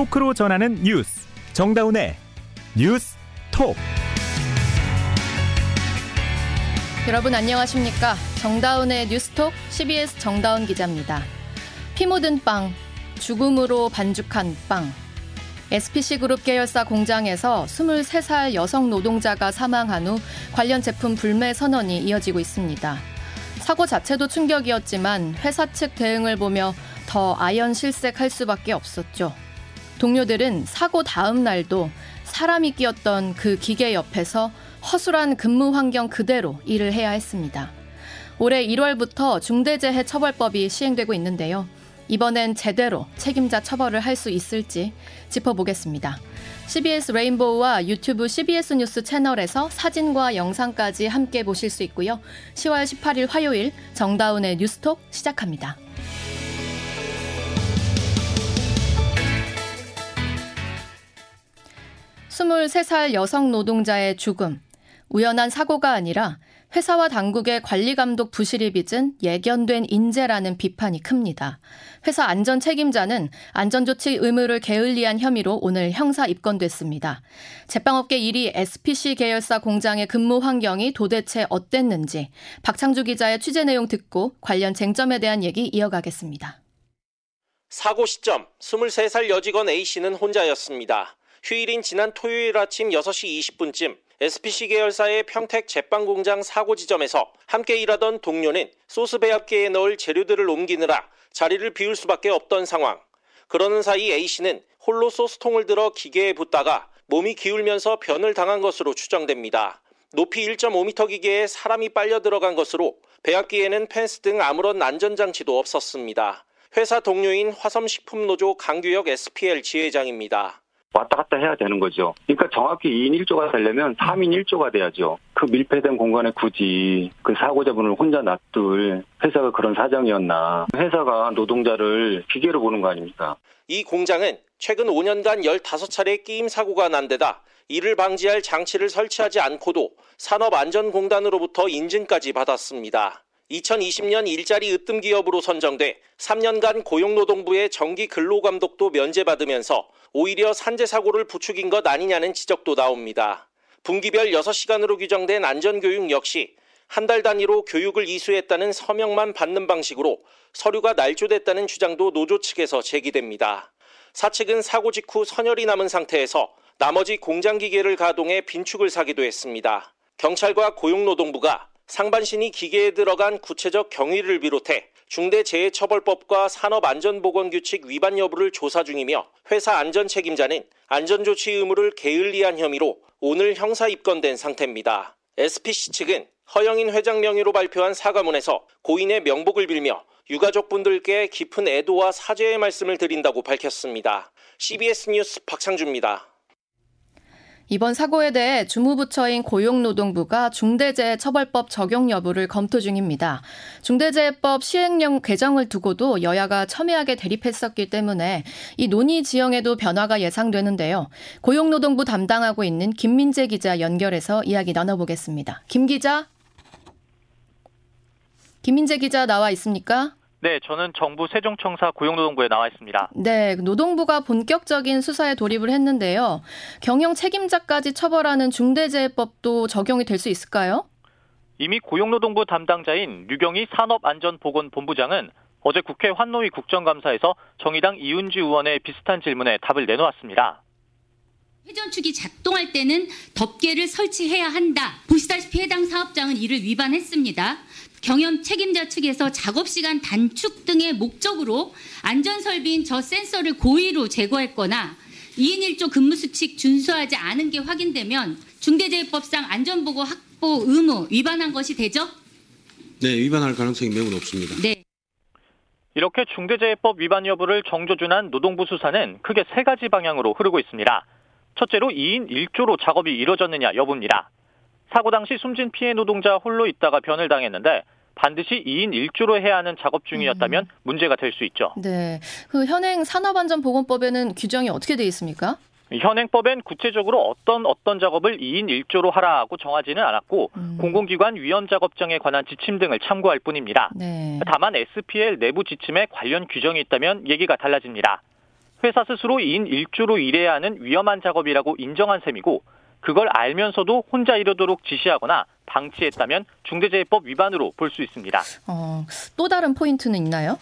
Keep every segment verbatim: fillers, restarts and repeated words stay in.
토크로 전하는 뉴스, 정다운의 뉴스톡. 여러분 안녕하십니까? 정다운의 뉴스톡 씨비에스 정다운 기자입니다. 피 묻은 빵, 죽음으로 반죽한 빵. 에스피씨 그룹 계열사 공장에서 스물세 살 여성 노동자가 사망한 후 관련 제품 불매 선언이 이어지고 있습니다. 사고 자체도 충격이었지만 회사 측 대응을 보며 더 아연실색할 수밖에 없었죠. 동료들은 사고 다음 날도 사람이 끼었던 그 기계 옆에서 허술한 근무 환경 그대로 일을 해야 했습니다. 올해 일월부터 중대재해처벌법이 시행되고 있는데요. 이번엔 제대로 책임자 처벌을 할 수 있을지 짚어보겠습니다. 씨비에스 레인보우와 유튜브 씨비에스 뉴스 채널에서 사진과 영상까지 함께 보실 수 있고요. 시월 십팔일 화요일 정다운의 뉴스톡 시작합니다. 스물세 살 여성 노동자의 죽음. 우연한 사고가 아니라 회사와 당국의 관리감독 부실이 빚은 예견된 인재라는 비판이 큽니다. 회사 안전 책임자는 안전조치 의무를 게을리한 혐의로 오늘 형사 입건됐습니다. 제빵업계 일 위 에스피씨 계열사 공장의 근무 환경이 도대체 어땠는지 박창주 기자의 취재 내용 듣고 관련 쟁점에 대한 얘기 이어가겠습니다. 사고 시점 스물세 살 여직원 A씨는 혼자였습니다. 휴일인 지난 토요일 아침 여섯 시 이십 분쯤 에스피씨 계열사의 평택 제빵공장 사고 지점에서 함께 일하던 동료는 소스 배합기에 넣을 재료들을 옮기느라 자리를 비울 수밖에 없던 상황. 그러는 사이 A씨는 홀로 소스통을 들어 기계에 붙다가 몸이 기울면서 변을 당한 것으로 추정됩니다. 높이 일 점 오 미터 기계에 사람이 빨려 들어간 것으로 배합기에는 펜스 등 아무런 안전장치도 없었습니다. 회사 동료인 화섬식품노조 강규혁 에스피엘 지회장입니다. 왔다 갔다 해야 되는 거죠. 그러니까 정확히 이인 일조가 되려면 삼인 일조가 돼야죠. 그 밀폐된 공간에 굳이 그 사고자분을 혼자 놔둘 회사가 그런 사정이었나. 회사가 노동자를 기계로 보는 거 아닙니까? 이 공장은 최근 오 년간 열다섯 차례 끼임 사고가 난 데다 이를 방지할 장치를 설치하지 않고도 산업안전공단으로부터 인증까지 받았습니다. 이천이십 년 일자리 으뜸 기업으로 선정돼 삼 년간 고용노동부의 정기 근로감독도 면제받으면서 오히려 산재 사고를 부추긴 것 아니냐는 지적도 나옵니다. 분기별 여섯 시간으로 규정된 안전교육 역시 한 달 단위로 교육을 이수했다는 서명만 받는 방식으로 서류가 날조됐다는 주장도 노조 측에서 제기됩니다. 사측은 사고 직후 선혈이 남은 상태에서 나머지 공장 기계를 가동해 빈축을 사기도 했습니다. 경찰과 고용노동부가 상반신이 기계에 들어간 구체적 경위를 비롯해 중대재해처벌법과 산업안전보건규칙 위반 여부를 조사 중이며 회사 안전 책임자는 안전조치 의무를 게을리한 혐의로 오늘 형사 입건된 상태입니다. 에스피씨 측은 허영인 회장 명의로 발표한 사과문에서 고인의 명복을 빌며 유가족분들께 깊은 애도와 사죄의 말씀을 드린다고 밝혔습니다. 씨비에스 뉴스 박창주입니다. 이번 사고에 대해 주무부처인 고용노동부가 중대재해처벌법 적용 여부를 검토 중입니다. 중대재해법 시행령 개정을 두고도 여야가 첨예하게 대립했었기 때문에 이 논의 지형에도 변화가 예상되는데요. 고용노동부 담당하고 있는 김민재 기자 연결해서 이야기 나눠보겠습니다. 김 기자. 김민재 기자 나와 있습니까? 네, 저는 정부 세종청사 고용노동부에 나와 있습니다. 네, 노동부가 본격적인 수사에 돌입을 했는데요. 경영 책임자까지 처벌하는 중대재해법도 적용이 될 수 있을까요? 이미 고용노동부 담당자인 류경희 산업안전보건본부장은 어제 국회 환노위 국정감사에서 정의당 이윤지 의원의 비슷한 질문에 답을 내놓았습니다. 회전축이 작동할 때는 덮개를 설치해야 한다. 보시다시피 해당 사업장은 이를 위반했습니다. 경영 책임자 측에서 작업시간 단축 등의 목적으로 안전설비인 저 센서를 고의로 제거했거나 이인 일조 근무수칙 준수하지 않은 게 확인되면 중대재해법상 안전보고 확보 의무 위반한 것이 되죠? 네, 위반할 가능성이 매우 높습니다. 네. 이렇게 중대재해법 위반 여부를 정조준한 노동부 수사는 크게 세 가지 방향으로 흐르고 있습니다. 첫째로 이인 일조로 작업이 이뤄졌느냐 여부입니다. 사고 당시 숨진 피해 노동자 홀로 있다가 변을 당했는데 반드시 이인 일조로 해야 하는 작업 중이었다면 문제가 될 수 있죠. 네, 그 현행 산업안전보건법에는 규정이 어떻게 되어 있습니까? 현행법엔 구체적으로 어떤 어떤 작업을 이인 일조로 하라고 정하지는 않았고 음. 공공기관 위험작업장에 관한 지침 등을 참고할 뿐입니다. 네. 다만 에스피엘 내부 지침에 관련 규정이 있다면 얘기가 달라집니다. 회사 스스로 인 일주로 일해야 하는 위험한 작업이라고 인정한 셈이고 그걸 알면서도 혼자 이러도록 지시하거나 방치했다면 중대재해법 위반으로 볼 수 있습니다. 어, 또 다른 포인트는 있나요?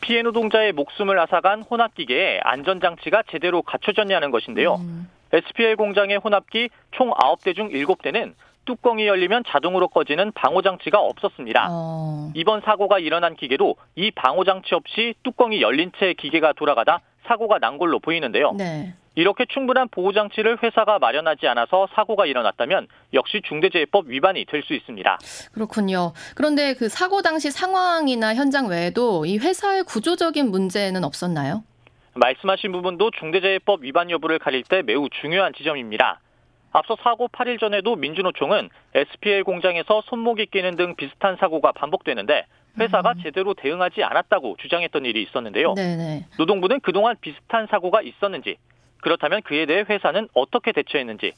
피해 노동자의 목숨을 앗아간 혼합기계에 안전장치가 제대로 갖춰졌냐는 것인데요. 음. 에스피엘 공장의 혼합기 총 아홉 대 중 일곱 대는 뚜껑이 열리면 자동으로 꺼지는 방호장치가 없었습니다. 어. 이번 사고가 일어난 기계도 이 방호장치 없이 뚜껑이 열린 채 기계가 돌아가다 사고가 난 걸로 보이는데요. 네. 이렇게 충분한 보호장치를 회사가 마련하지 않아서 사고가 일어났다면 역시 중대재해법 위반이 될 수 있습니다. 그렇군요. 그런데 그 사고 당시 상황이나 현장 외에도 이 회사의 구조적인 문제는 없었나요? 말씀하신 부분도 중대재해법 위반 여부를 가릴 때 매우 중요한 지점입니다. 앞서 사고 팔 일 전에도 민주노총은 에스피엘 공장에서 손목이 끼는 등 비슷한 사고가 반복되는데 회사가 음. 제대로 대응하지 않았다고 주장했던 일이 있었는데요. 네네. 노동부는 그동안 비슷한 사고가 있었는지, 그렇다면 그에 대해 회사는 어떻게 대처했는지,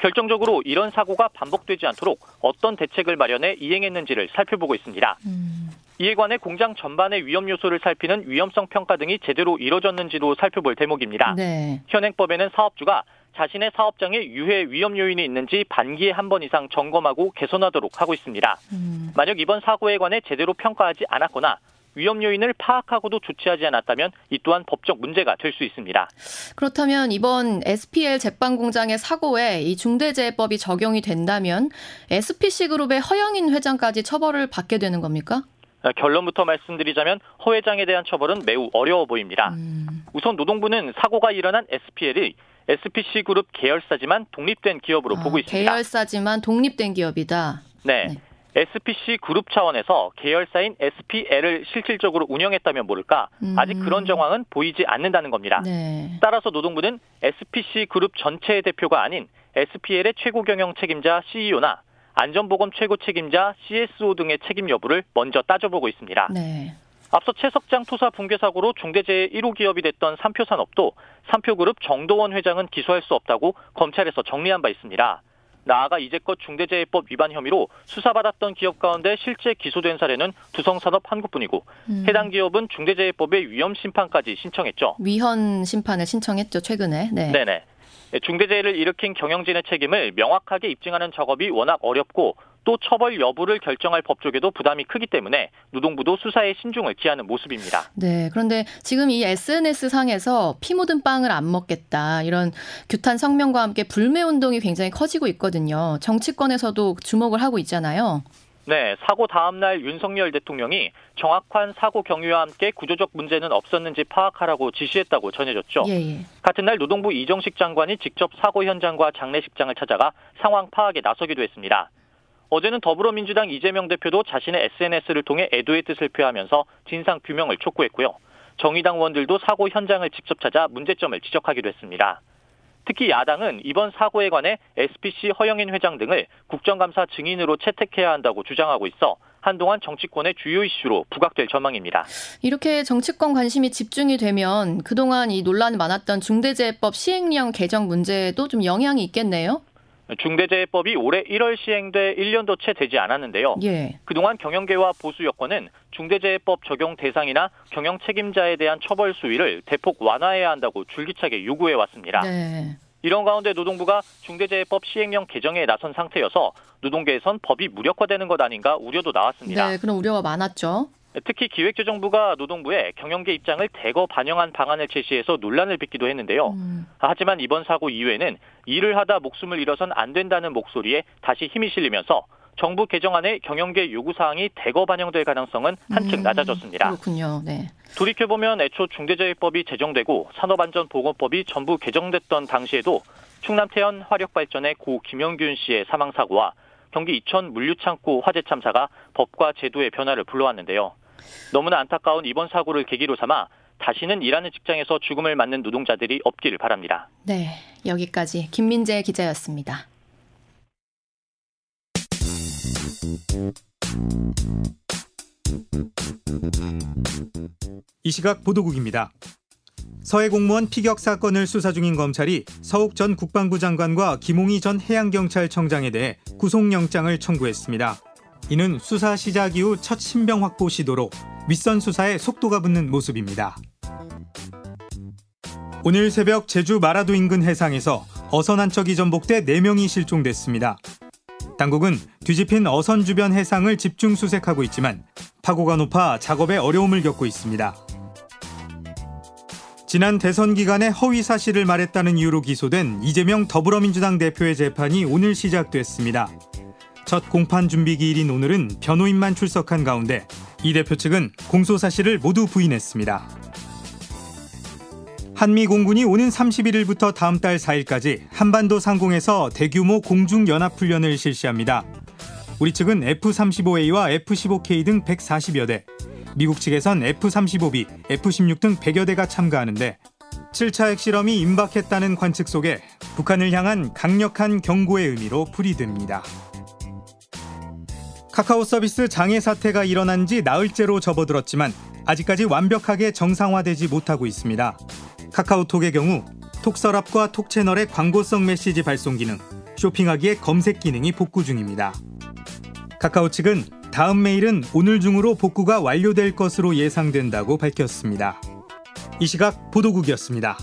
결정적으로 이런 사고가 반복되지 않도록 어떤 대책을 마련해 이행했는지를 살펴보고 있습니다. 음. 이에 관해 공장 전반의 위험 요소를 살피는 위험성 평가 등이 제대로 이뤄졌는지도 살펴볼 대목입니다. 네. 현행법에는 사업주가 자신의 사업장에 유해 위험 요인이 있는지 반기에 한 번 이상 점검하고 개선하도록 하고 있습니다. 음. 만약 이번 사고에 관해 제대로 평가하지 않았거나 위험 요인을 파악하고도 조치하지 않았다면 이 또한 법적 문제가 될 수 있습니다. 그렇다면 이번 에스피엘 제빵 공장의 사고에 이 중대재해법이 적용이 된다면 에스피씨 그룹의 허영인 회장까지 처벌을 받게 되는 겁니까? 결론부터 말씀드리자면 허 회장에 대한 처벌은 매우 어려워 보입니다. 음. 우선 노동부는 사고가 일어난 에스피엘이 에스피씨 그룹 계열사지만 독립된 기업으로 아, 보고 있습니다. 계열사지만 독립된 기업이다. 네. 네. 에스피씨 그룹 차원에서 계열사인 에스피엘을 실질적으로 운영했다면 모를까 음. 아직 그런 정황은 보이지 않는다는 겁니다. 네. 따라서 노동부는 에스피씨 그룹 전체의 대표가 아닌 에스피엘의 최고 경영 책임자 씨이오나 안전보건 최고 책임자 씨에스오 등의 책임 여부를 먼저 따져보고 있습니다. 네. 앞서 채석장 토사 붕괴 사고로 중대재해 일 호 기업이 됐던 삼표산업도 삼표그룹 정도원 회장은 기소할 수 없다고 검찰에서 정리한 바 있습니다. 나아가 이제껏 중대재해법 위반 혐의로 수사받았던 기업 가운데 실제 기소된 사례는 두성산업 한 곳뿐이고 음. 해당 기업은 중대재해법의 위험 심판까지 신청했죠. 위헌 심판을 신청했죠, 최근에. 네. 네네. 중대재해를 일으킨 경영진의 책임을 명확하게 입증하는 작업이 워낙 어렵고 또 처벌 여부를 결정할 법조계도 부담이 크기 때문에 노동부도 수사에 신중을 기하는 모습입니다. 네, 그런데 지금 이 에스엔에스상에서 피 묻은 빵을 안 먹겠다 이런 규탄 성명과 함께 불매운동이 굉장히 커지고 있거든요. 정치권에서도 주목을 하고 있잖아요. 네, 사고 다음 날 윤석열 대통령이 정확한 사고 경위와 함께 구조적 문제는 없었는지 파악하라고 지시했다고 전해졌죠. 예, 예. 같은 날 노동부 이정식 장관이 직접 사고 현장과 장례식장을 찾아가 상황 파악에 나서기도 했습니다. 어제는 더불어민주당 이재명 대표도 자신의 에스엔에스를 통해 애도의 뜻을 표하면서 진상 규명을 촉구했고요. 정의당 의원들도 사고 현장을 직접 찾아 문제점을 지적하기도 했습니다. 특히 야당은 이번 사고에 관해 에스피씨 허영인 회장 등을 국정감사 증인으로 채택해야 한다고 주장하고 있어 한동안 정치권의 주요 이슈로 부각될 전망입니다. 이렇게 정치권 관심이 집중이 되면 그동안 이 논란이 많았던 중대재해법 시행령 개정 문제에도 좀 영향이 있겠네요? 중대재해법이 올해 일월 시행돼 일 년도 채 되지 않았는데요. 예. 그동안 경영계와 보수 여권은 중대재해법 적용 대상이나 경영 책임자에 대한 처벌 수위를 대폭 완화해야 한다고 줄기차게 요구해왔습니다. 네. 이런 가운데 노동부가 중대재해법 시행령 개정에 나선 상태여서 노동계에선 법이 무력화되는 것 아닌가 우려도 나왔습니다. 네, 그런 우려가 많았죠. 특히 기획재정부가 노동부에 경영계 입장을 대거 반영한 방안을 제시해서 논란을 빚기도 했는데요. 음. 하지만 이번 사고 이후에는 일을 하다 목숨을 잃어선 안 된다는 목소리에 다시 힘이 실리면서 정부 개정안의 경영계 요구사항이 대거 반영될 가능성은 한층 낮아졌습니다. 음, 그렇군요. 네. 돌이켜보면 애초 중대재해법이 제정되고 산업안전보건법이 전부 개정됐던 당시에도 충남 태연 화력발전의 고 김용균 씨의 사망사고와 경기 이천 물류창고 화재 참사가 법과 제도의 변화를 불러왔는데요. 너무나 안타까운 이번 사고를 계기로 삼아 다시는 일하는 직장에서 죽음을 맞는 노동자들이 없기를 바랍니다. 네, 여기까지 김민재 기자였습니다. 이 시각 보도국입니다. 서해 공무원 피격 사건을 수사 중인 검찰이 서욱 전 국방부 장관과 김홍희 전 해양경찰청장에 대해 구속영장을 청구했습니다. 이는 수사 시작 이후 첫 신병 확보 시도로 윗선 수사에 속도가 붙는 모습입니다. 오늘 새벽 제주 마라도 인근 해상에서 어선 한 척이 전복돼 네 명이 실종됐습니다. 당국은 뒤집힌 어선 주변 해상을 집중 수색하고 있지만 파고가 높아 작업에 어려움을 겪고 있습니다. 지난 대선 기간에 허위 사실을 말했다는 이유로 기소된 이재명 더불어민주당 대표의 재판이 오늘 시작됐습니다. 첫 공판 준비 기일인 오늘은 변호인만 출석한 가운데 이 대표 측은 공소 사실을 모두 부인했습니다. 한미 공군이 오는 삼십일일부터 다음 달 사일까지 한반도 상공에서 대규모 공중연합훈련을 실시합니다. 우리 측은 에프 삼십오 에이와 에프 십오 케이 등 백사십여 대, 미국 측에선 에프 삼십오 비, 에프 십육 등 백여 대가 참가하는데 칠 차 핵실험이 임박했다는 관측 속에 북한을 향한 강력한 경고의 의미로 풀이됩니다. 카카오 서비스 장애 사태가 일어난 지 나흘째로 접어들었지만 아직까지 완벽하게 정상화되지 못하고 있습니다. 카카오톡의 경우 톡서랍과 톡채널의 광고성 메시지 발송 기능, 쇼핑하기의 검색 기능이 복구 중입니다. 카카오 측은 다음 메일은 오늘 중으로 복구가 완료될 것으로 예상된다고 밝혔습니다. 이 시각 보도국이었습니다.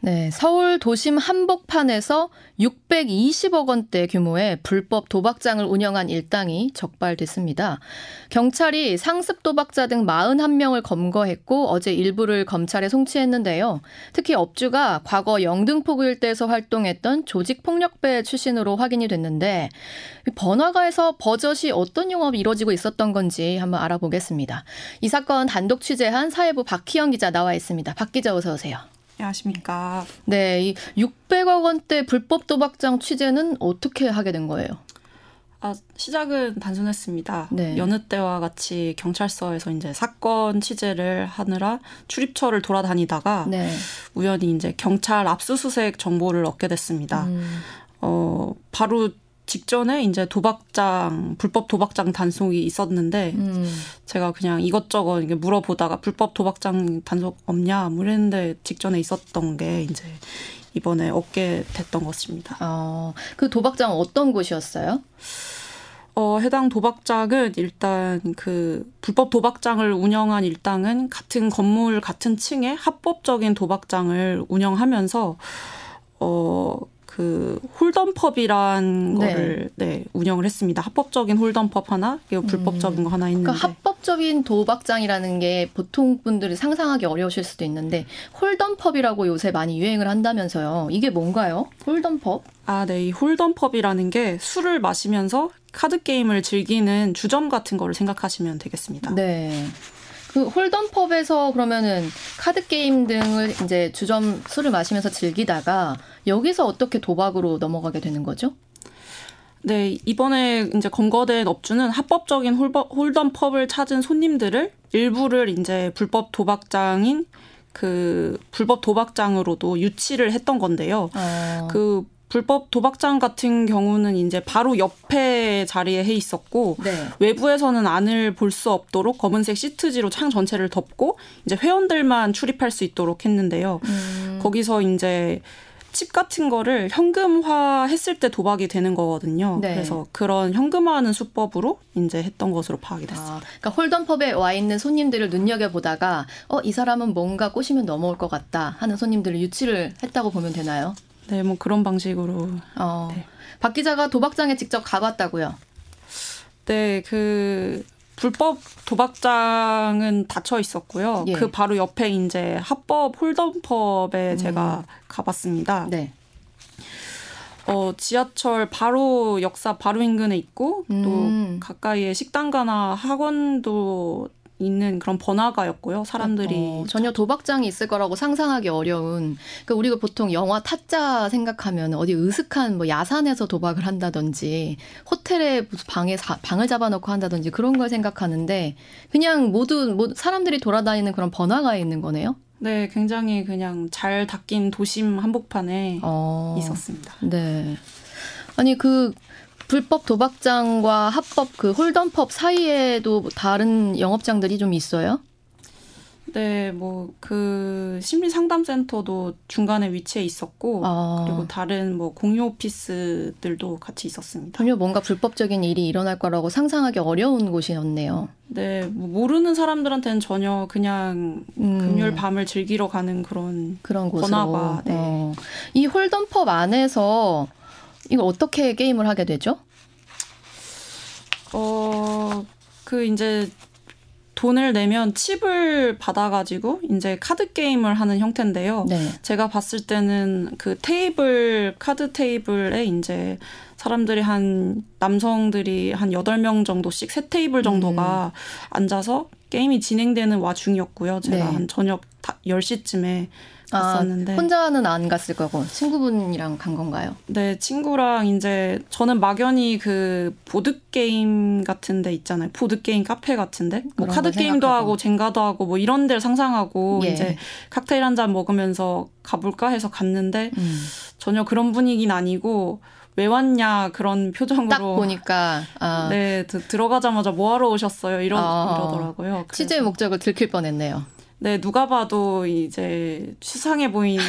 네, 서울 도심 한복판에서 육백이십억 원대 규모의 불법 도박장을 운영한 일당이 적발됐습니다. 경찰이 상습 도박자 등 사십일 명을 검거했고 어제 일부를 검찰에 송치했는데요. 특히 업주가 과거 영등포구 일대에서 활동했던 조직폭력배 출신으로 확인이 됐는데 번화가에서 버젓이 어떤 영업이 이뤄지고 있었던 건지 한번 알아보겠습니다. 이 사건 단독 취재한 사회부 박희영 기자 나와 있습니다. 박 기자 어서 오세요. 안녕하십니까. 네, 이 육백억 원대 불법 도박장 취재는 어떻게 하게 된 거예요? 아, 시작은 단순했습니다. 네. 여느 때와 같이 경찰서에서 이제 사건 취재를 하느라 출입처를 돌아다니다가 네. 우연히 이제 경찰 압수수색 정보를 얻게 됐습니다. 음. 어, 바로 직전에 이제 도박장, 불법 도박장 단속이 있었는데, 음. 제가 그냥 이것저것 물어보다가 불법 도박장 단속 없냐, 뭐 이랬는데 직전에 있었던 게 이제 이번에 얻게 됐던 것입니다. 어, 그 도박장 어떤 곳이었어요? 어, 해당 도박장은 일단 그 불법 도박장을 운영한 일당은 같은 건물, 같은 층에 합법적인 도박장을 운영하면서, 어, 그 홀덤펍이란 네. 거를 네, 운영을 했습니다. 합법적인 홀덤펍 하나, 그리고 불법적인 음. 거 하나 있는데. 그러니까 합법적인 도박장이라는 게 보통 분들이 상상하기 어려우실 수도 있는데 홀덤펍이라고 요새 많이 유행을 한다면서요. 이게 뭔가요? 홀덤펍? 아, 네. 이 홀덤펍이라는 게 술을 마시면서 카드 게임을 즐기는 주점 같은 거를 생각하시면 되겠습니다. 네. 그 홀덤펍에서 그러면은 카드 게임 등을 이제 주점 술을 마시면서 즐기다가 여기서 어떻게 도박으로 넘어가게 되는 거죠? 네, 이번에 이제 검거된 업주는 합법적인 홀덤펍을 찾은 손님들을 일부를 이제 불법 도박장인 그 불법 도박장으로도 유치를 했던 건데요. 아. 그 불법 도박장 같은 경우는 이제 바로 옆에 자리에 해 있었고 네. 외부에서는 안을 볼 수 없도록 검은색 시트지로 창 전체를 덮고 이제 회원들만 출입할 수 있도록 했는데요. 음. 거기서 이제 칩 같은 거를 현금화 했을 때 도박이 되는 거거든요. 네. 그래서 그런 현금화하는 수법으로 이제 했던 것으로 파악이 됐습니다. 아, 그러니까 홀덤펍에 와 있는 손님들을 눈여겨보다가 어, 이 사람은 뭔가 꼬시면 넘어올 것 같다 하는 손님들을 유치를 했다고 보면 되나요? 네, 뭐 그런 방식으로. 어, 네. 박 기자가 도박장에 직접 가봤다고요? 네, 그 불법 도박장은 닫혀 있었고요. 예. 그 바로 옆에 이제 합법 홀덤펍에 음. 제가 가봤습니다. 네. 어, 지하철 바로 역사 바로 인근에 있고 음. 또 가까이에 식당가나 학원도 있는 그런 번화가였고요. 사람들이 어, 전혀 도박장이 있을 거라고 상상하기 어려운. 그러니까 우리가 보통 영화 타짜 생각하면 어디 으슥한 뭐 야산에서 도박을 한다든지 호텔에 무슨 방에 사, 방을 잡아놓고 한다든지 그런 걸 생각하는데 그냥 모두 뭐 사람들이 돌아다니는 그런 번화가에 있는 거네요. 네, 굉장히 그냥 잘 닦인 도심 한복판에 어, 있었습니다. 네, 아니 그. 불법 도박장과 합법 그 홀덤펍 사이에도 다른 영업장들이 좀 있어요? 네, 뭐 그 심리상담센터도 중간에 위치해 있었고 아. 그리고 다른 뭐 공유 오피스들도 같이 있었습니다. 전혀 뭔가 불법적인 일이 일어날 거라고 상상하기 어려운 곳이었네요. 네, 뭐 모르는 사람들한테는 전혀 그냥 음. 금요일 밤을 즐기러 가는 그런 그런 곳으로. 번화가. 네. 어. 이 홀덤펍 안에서 이거 어떻게 게임을 하게 되죠? 어, 그 이제 돈을 내면 칩을 받아가지고 이제 카드 게임을 하는 형태인데요. 네. 제가 봤을 때는 그 테이블, 카드 테이블에 이제 사람들이 한, 남성들이 한 여덟 명 정도씩 세 테이블 정도가 음. 앉아서 게임이 진행되는 와중이었고요. 제가 네. 한 저녁 열 시쯤에 갔었는데. 아, 혼자는 안 갔을 거고 친구분이랑 간 건가요? 네, 친구랑 이제 저는 막연히 그 보드게임 같은 데 있잖아요. 보드게임 카페 같은데 뭐 카드게임도 하고 젠가도 하고 뭐 이런 데를 상상하고 예. 이제 칵테일 한잔 먹으면서 가볼까 해서 갔는데 음. 전혀 그런 분위기는 아니고 왜 왔냐 그런 표정으로 딱 보니까 아. 네, 드, 들어가자마자 뭐하러 오셨어요 이런, 아. 이러더라고요. 취재의 목적을 들킬 뻔했네요. 네, 누가 봐도 이제 수상해 보이는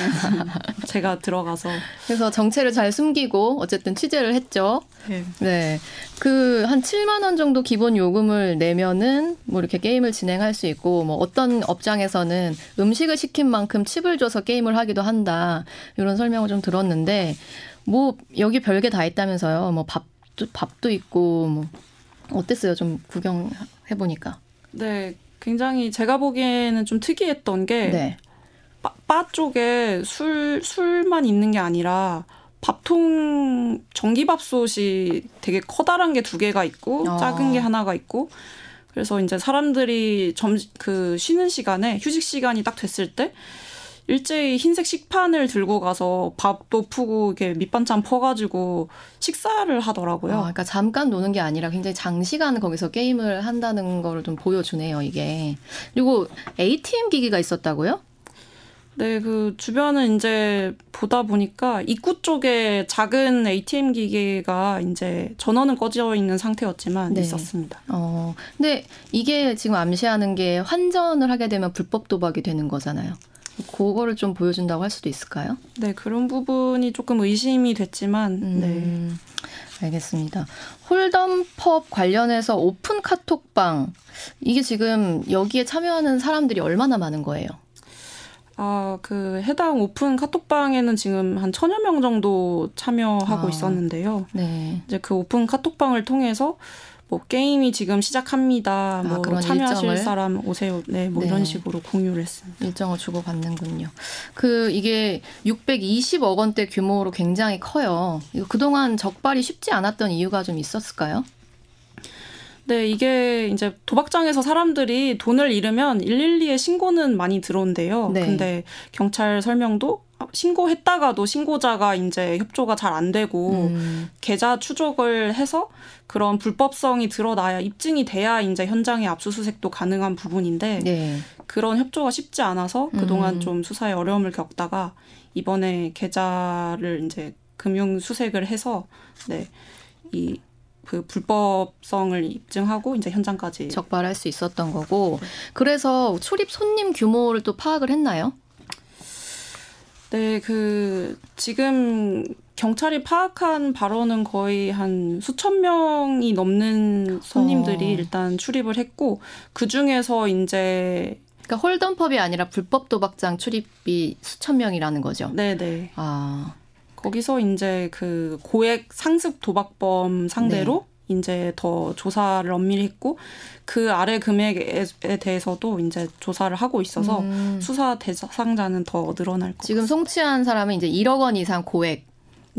제가 들어가서. 그래서 정체를 잘 숨기고 어쨌든 취재를 했죠. 네. 네. 그 한 칠만 원 정도 기본 요금을 내면은 뭐 이렇게 게임을 진행할 수 있고 뭐 어떤 업장에서는 음식을 시킨 만큼 칩을 줘서 게임을 하기도 한다. 이런 설명을 좀 들었는데 뭐 여기 별게 다 있다면서요. 뭐 밥도, 밥도 있고 뭐 어땠어요? 좀 구경해 보니까. 네. 굉장히 제가 보기에는 좀 특이했던 게 네. 바, 바 쪽에 술, 술만 있는 게 아니라 밥통, 전기밥솥이 되게 커다란 게 두 개가 있고 아. 작은 게 하나가 있고 그래서 이제 사람들이 점, 그 쉬는 시간에 휴식 시간이 딱 됐을 때 일제히 흰색 식판을 들고 가서 밥도 푸고 이렇게 밑반찬 퍼가지고 식사를 하더라고요. 아, 그러니까 잠깐 노는 게 아니라 굉장히 장시간 거기서 게임을 한다는 걸 좀 보여주네요, 이게. 그리고 에이티엠 기기가 있었다고요? 네, 그 주변은 이제 보다 보니까 입구 쪽에 작은 에이티엠 기계가 이제 전원은 꺼져 있는 상태였지만 네. 있었습니다. 어, 근데 이게 지금 암시하는 게 환전을 하게 되면 불법 도박이 되는 거잖아요. 그거를 좀 보여준다고 할 수도 있을까요? 네, 그런 부분이 조금 의심이 됐지만 음, 네. 알겠습니다. 홀덤펍 관련해서 오픈 카톡방 이게 지금 여기에 참여하는 사람들이 얼마나 많은 거예요? 아, 그 해당 오픈 카톡방에는 지금 한 천여 명 정도 참여하고 아, 있었는데요. 네. 이제 그 오픈 카톡방을 통해서 뭐 게임이 지금 시작합니다. 뭐 아, 참여하실 일정을? 사람 오세요. 네, 뭐 네. 이런 식으로 공유를 했습니다. 일정을 주고 받는군요. 그 이게 육백이십억 원대 규모로 굉장히 커요. 이거 그동안 적발이 쉽지 않았던 이유가 좀 있었을까요? 네, 이게 이제 도박장에서 사람들이 돈을 잃으면 일일이에 신고는 많이 들어온대요. 네. 근데 경찰 설명도 신고했다가도 신고자가 이제 협조가 잘 안 되고 음. 계좌 추적을 해서 그런 불법성이 드러나야 입증이 돼야 이제 현장에 압수수색도 가능한 부분인데 네. 그런 협조가 쉽지 않아서 그동안 음. 좀 수사에 어려움을 겪다가 이번에 계좌를 이제 금융 수색을 해서 네, 이 그 불법성을 입증하고 이제 현장까지 적발할 수 있었던 거고 그래서 출입 손님 규모를 또 파악을 했나요? 네, 그 지금 경찰이 파악한 바로는 거의 한 수천 명이 넘는 손님들이 어. 일단 출입을 했고 그 중에서 이제 그러니까 홀덤펍이 아니라 불법 도박장 출입이 수천 명이라는 거죠. 네, 네. 아. 거기서 이제 그 고액 상습 도박범 상대로 네. 이제 더 조사를 엄밀히 했고 그 아래 금액에 대해서도 이제 조사를 하고 있어서 음. 수사 대상자는 더 늘어날 것 같습니다. 지금 송치한 사람은 이제 일억 원 이상 고액.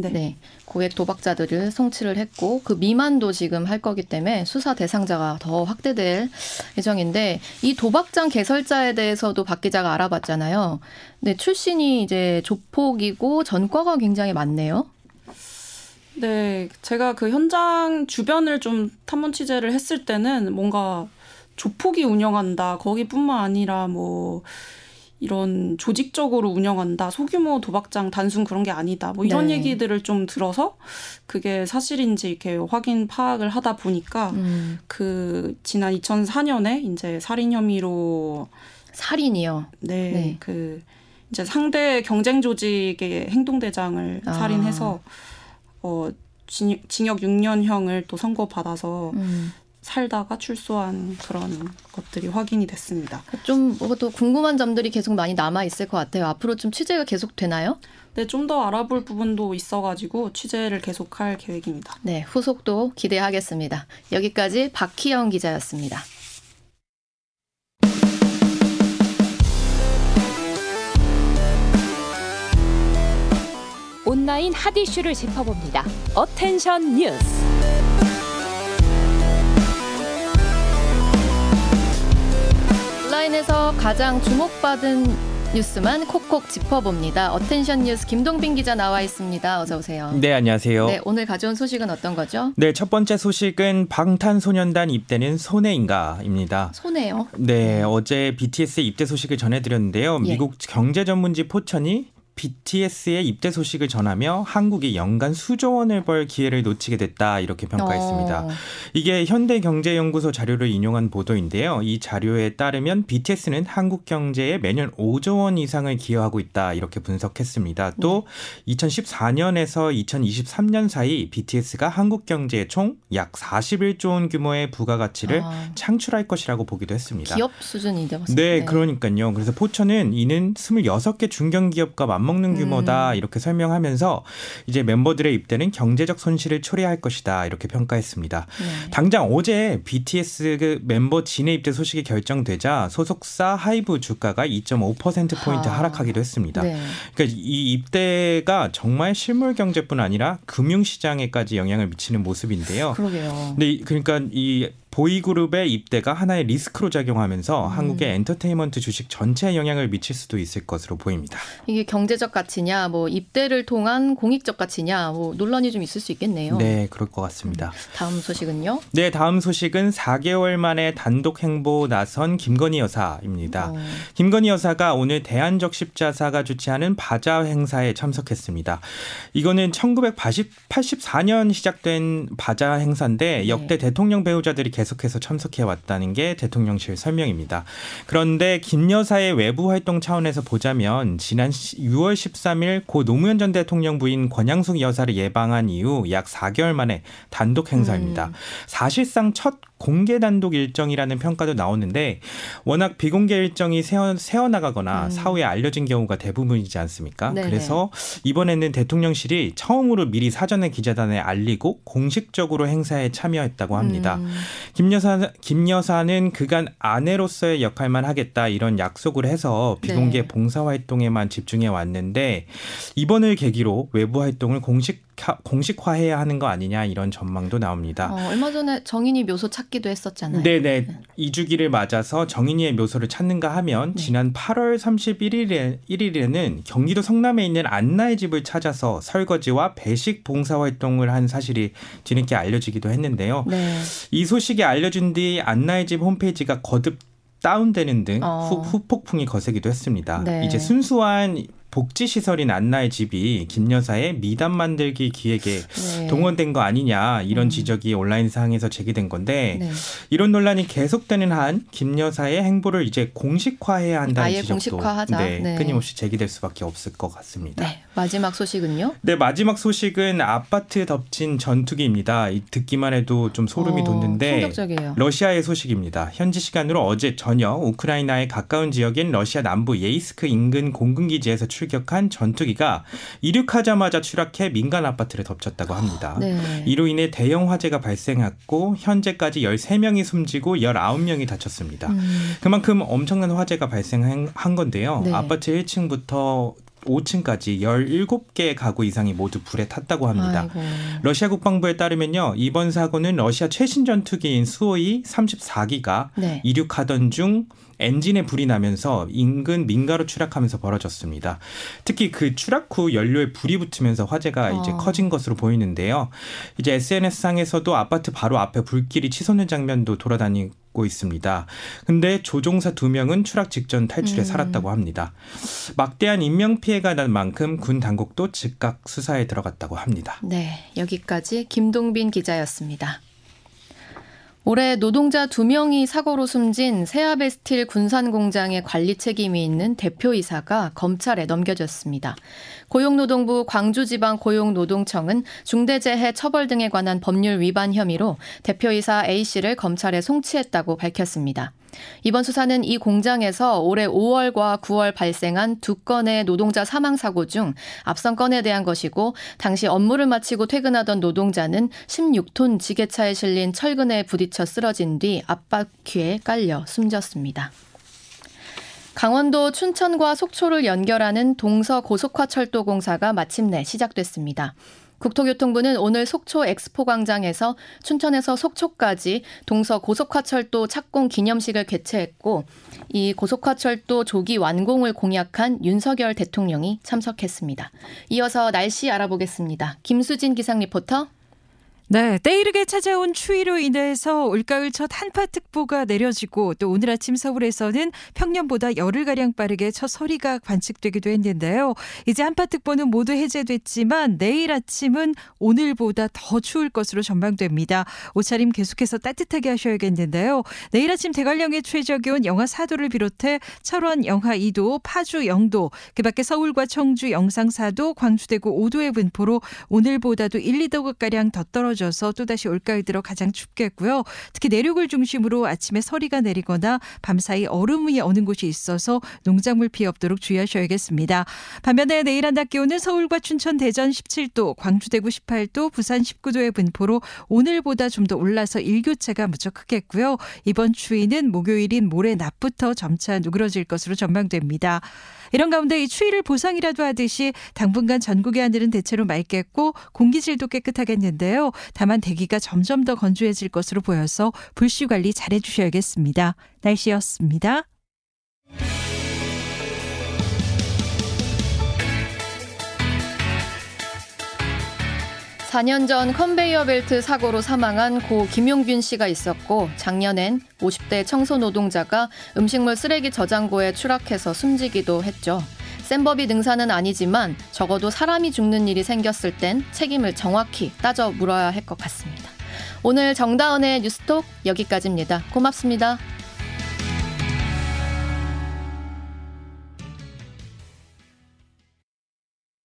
네. 네. 고액 도박자들을 송치를 했고 그 미만도 지금 할 거기 때문에 수사 대상자가 더 확대될 예정인데 이 도박장 개설자에 대해서도 박 기자가 알아봤잖아요. 네, 출신이 이제 조폭이고 전과가 굉장히 많네요. 네, 제가 그 현장 주변을 좀 탐문 취재를 했을 때는 뭔가 조폭이 운영한다. 거기뿐만 아니라 뭐 이런 조직적으로 운영한다. 소규모 도박장 단순 그런 게 아니다. 뭐 이런 네. 얘기들을 좀 들어서 그게 사실인지 이렇게 확인 파악을 하다 보니까 음. 그 지난 이천사 년에 이제 살인 혐의로 살인이요. 네, 네. 그 이제 상대 경쟁 조직의 행동대장을 아. 살인해서 어, 징, 징역 육 년형을 또 선고받아서 음. 살다가 출소한 그런 것들이 확인이 됐습니다. 좀 뭐 또 궁금한 점들이 계속 많이 남아 있을 것 같아요. 앞으로 좀 취재가 계속 되나요? 네, 좀 더 알아볼 부분도 있어가지고 취재를 계속할 계획입니다. 네, 후속도 기대하겠습니다. 여기까지 박희영 기자였습니다. 온라인 핫 이슈를 짚어봅니다. 어텐션 뉴스. 온라인에서 가장 주목받은 뉴스만 콕콕 짚어봅니다. 어텐션 뉴스 김동빈 기자 나와 있습니다. 어서 오세요. 네, 안녕하세요. 네, 오늘 가져온 소식은 어떤 거죠? 네, 첫 번째 소식은 방탄소년단 입대는 손해인가입니다. 손해요? 네, 어제 비티에스의 입대 소식을 전해드렸는데요. 예. 미국 경제전문지 포천이 비티에스의 입대 소식을 전하며 한국이 연간 수조 원을 벌 기회를 놓치게 됐다 이렇게 평가했습니다. 어. 이게 현대경제연구소 자료를 인용한 보도인데요. 이 자료에 따르면 비티에스는 한국 경제에 매년 오조 원 이상을 기여하고 있다 이렇게 분석했습니다. 또 네. 이천십사 년에서 이천이십삼 년 사이 비티에스가 한국 경제에 총 약 사십일조 원 규모의 부가가치를 아. 창출할 것이라고 보기도 했습니다. 기업 수준인데 맞습니다. 네, 그러니까요. 그래서 포천은 이는 스물여섯 개 중견기업과 맞 먹는 규모다 이렇게 설명하면서 이제 멤버들의 입대는 경제적 손실을 초래할 것이다 이렇게 평가했습니다. 네. 당장 어제 비티에스 그 멤버 진의 입대 소식이 결정되자 소속사 하이브 주가가 이 점 오 퍼센트 포인트 아. 하락하기도 했습니다. 네. 그러니까 이 입대가 정말 실물 경제뿐 아니라 금융시장에까지 영향을 미치는 모습인데요. 그러게요. 근데 그러니까 이 보이그룹의 입대가 하나의 리스크로 작용하면서 음. 한국의 엔터테인먼트 주식 전체에 영향을 미칠 수도 있을 것으로 보입니다. 이게 경제적 가치냐, 뭐 입대를 통한 공익적 가치냐, 뭐 논란이 좀 있을 수 있겠네요. 네, 그럴 것 같습니다. 다음 소식은요? 네, 다음 소식은 사 개월 만에 단독 행보 나선 김건희 여사입니다. 어. 김건희 여사가 오늘 대한적십자사가 주최하는 바자 행사에 참석했습니다. 이거는 천구백팔십사 년 시작된 바자 행사인데 네. 역대 대통령 배우자들이 계속해서 참석해왔다는 게 대통령실 설명입니다. 그런데 김 여사의 외부 활동 차원에서 보자면 지난 유월 십삼일 고 노무현 전 대통령 부인 권양숙 여사를 예방한 이후 약 사 개월 만에 단독 행사입니다. 음. 사실상 첫 공개 단독 일정이라는 평가도 나오는데 워낙 비공개 일정이 새어, 새어나가거나 음. 사후에 알려진 경우가 대부분이지 않습니까? 네네. 그래서 이번에는 대통령실이 처음으로 미리 사전에 기자단에 알리고 공식적으로 행사에 참여했다고 합니다. 음. 김 여사, 김 여사는 그간 아내로서의 역할만 하겠다 이런 약속을 해서 비공개 네. 봉사활동에만 집중해 왔는데 이번을 계기로 외부 활동을 공식 공식화해야 하는 거 아니냐 이런 전망도 나옵니다. 어, 얼마 전에 정인이 묘소 찾기도 했었잖아요. 네네. 이주기를 맞아서 정인이의 묘소를 찾는가 하면 네. 지난 팔월 삼십일일에, 일 일에는 경기도 성남에 있는 안나의 집을 찾아서 설거지와 배식 봉사활동을 한 사실이 뒤늦게 알려지기도 했는데요. 네. 이 소식이 알려진 뒤 안나의 집 홈페이지가 거듭 다운되는 등 어. 후, 후폭풍이 거세기도 했습니다. 네. 이제 순수한 복지시설인 안나의 집이 김 여사의 미담 만들기 기획에 네. 동원된 거 아니냐 이런 지적이 온라인상에서 제기된 건데 네. 이런 논란이 계속되는 한 김 여사의 행보를 이제 공식화해야 한다는 아예 지적도 공식화하자. 네, 네. 끊임없이 제기될 수밖에 없을 것 같습니다. 네. 마지막 소식은요? 네, 마지막 소식은 아파트 덮친 전투기입니다. 듣기만 해도 좀 소름이 어, 돋는데 충격적이에요. 러시아의 소식입니다. 현지 시간으로 어제 저녁 우크라이나의 가까운 지역인 러시아 남부 예이스크 인근 공군기지에서 출격한 전투기가 이륙하자마자 추락해 민간 아파트를 덮쳤다고 합니다. 네. 이로 인해 대형 화재가 발생했고 현재까지 열세 명이 숨지고 열아홉 명이 다쳤습니다. 음. 그만큼 엄청난 화재가 발생한 건데요. 네. 아파트 일 층부터 오 층까지 열일곱 개 가구 이상이 모두 불에 탔다고 합니다. 아이고. 러시아 국방부에 따르면요. 이번 사고는 러시아 최신 전투기인 수호이 삼십사 기가 네. 이륙하던 중 엔진에 불이 나면서 인근 민가로 추락하면서 벌어졌습니다. 특히 그 추락 후 연료에 불이 붙으면서 화재가 어. 이제 커진 것으로 보이는데요. 이제 에스엔에스상에서도 아파트 바로 앞에 불길이 치솟는 장면도 돌아다니고 있습니다. 근데 조종사 두 명은 추락 직전 탈출해 음. 살았다고 합니다. 막대한 인명피해가 난 만큼 군 당국도 즉각 수사에 들어갔다고 합니다. 네, 여기까지 김동빈 기자였습니다. 올해 노동자 두 명이 사고로 숨진 세아베스틸 군산공장의 관리 책임이 있는 대표이사가 검찰에 넘겨졌습니다. 고용노동부 광주지방고용노동청은 중대재해 처벌 등에 관한 법률 위반 혐의로 대표이사 A씨를 검찰에 송치했다고 밝혔습니다. 이번 수사는 이 공장에서 올해 오월과 구월 발생한 두 건의 노동자 사망 사고 중 앞선 건에 대한 것이고, 당시 업무를 마치고 퇴근하던 노동자는 십육 톤 지게차에 실린 철근에 부딪혀 쓰러진 뒤 앞바퀴에 깔려 숨졌습니다. 강원도 춘천과 속초를 연결하는 동서고속화철도공사가 마침내 시작됐습니다. 국토교통부는 오늘 속초 엑스포광장에서 춘천에서 속초까지 동서고속화철도 착공 기념식을 개최했고, 이 고속화철도 조기 완공을 공약한 윤석열 대통령이 참석했습니다. 이어서 날씨 알아보겠습니다. 김수진 기상 리포터. 네, 때이르게 찾아온 추위로 인해서 올가을 첫 한파특보가 내려지고, 또 오늘 아침 서울에서는 평년보다 열흘가량 빠르게 첫 서리가 관측되기도 했는데요. 이제 한파특보는 모두 해제됐지만 내일 아침은 오늘보다 더 추울 것으로 전망됩니다. 옷차림 계속해서 따뜻하게 하셔야겠는데요. 내일 아침 대관령의 최저기온 영하 사 도를 비롯해 철원 영하 이 도, 파주 영 도, 그 밖에 서울과 청주 영상 사 도, 광주대구 오 도의 분포로 오늘보다도 일, 이 도가량 더 떨어집니다. 져서 또다시 올가을 들어 가장 춥겠고요. 특히 내륙을 중심으로 아침에 서리가 내리거나 밤사이 얼음 위에 어는 곳이 있어서 농작물 피해 없도록 주의하셔야겠습니다. 반면에 내일 한낮 기온은 서울과 춘천, 대전 십칠 도, 광주, 대구 십팔 도, 부산 십구 도의 분포로 오늘보다 좀 더 올라서 일교차가 무척 크겠고요. 이번 추위는 목요일인 모레 낮부터 점차 누그러질 것으로 전망됩니다. 이런 가운데 이 추위를 보상이라도 하듯이 당분간 전국의 하늘은 대체로 맑겠고 공기질도 깨끗하겠는데요. 다만 대기가 점점 더 건조해질 것으로 보여서 불씨 관리 잘해주셔야겠습니다. 날씨였습니다. 사 년 전 컨베이어 벨트 사고로 사망한 고 김용균 씨가 있었고, 작년엔 오십 대 청소노동자가 음식물 쓰레기 저장고에 추락해서 숨지기도 했죠. 센 법이 능사는 아니지만 적어도 사람이 죽는 일이 생겼을 땐 책임을 정확히 따져 물어야 할 것 같습니다. 오늘 정다운의 뉴스톡 여기까지입니다. 고맙습니다.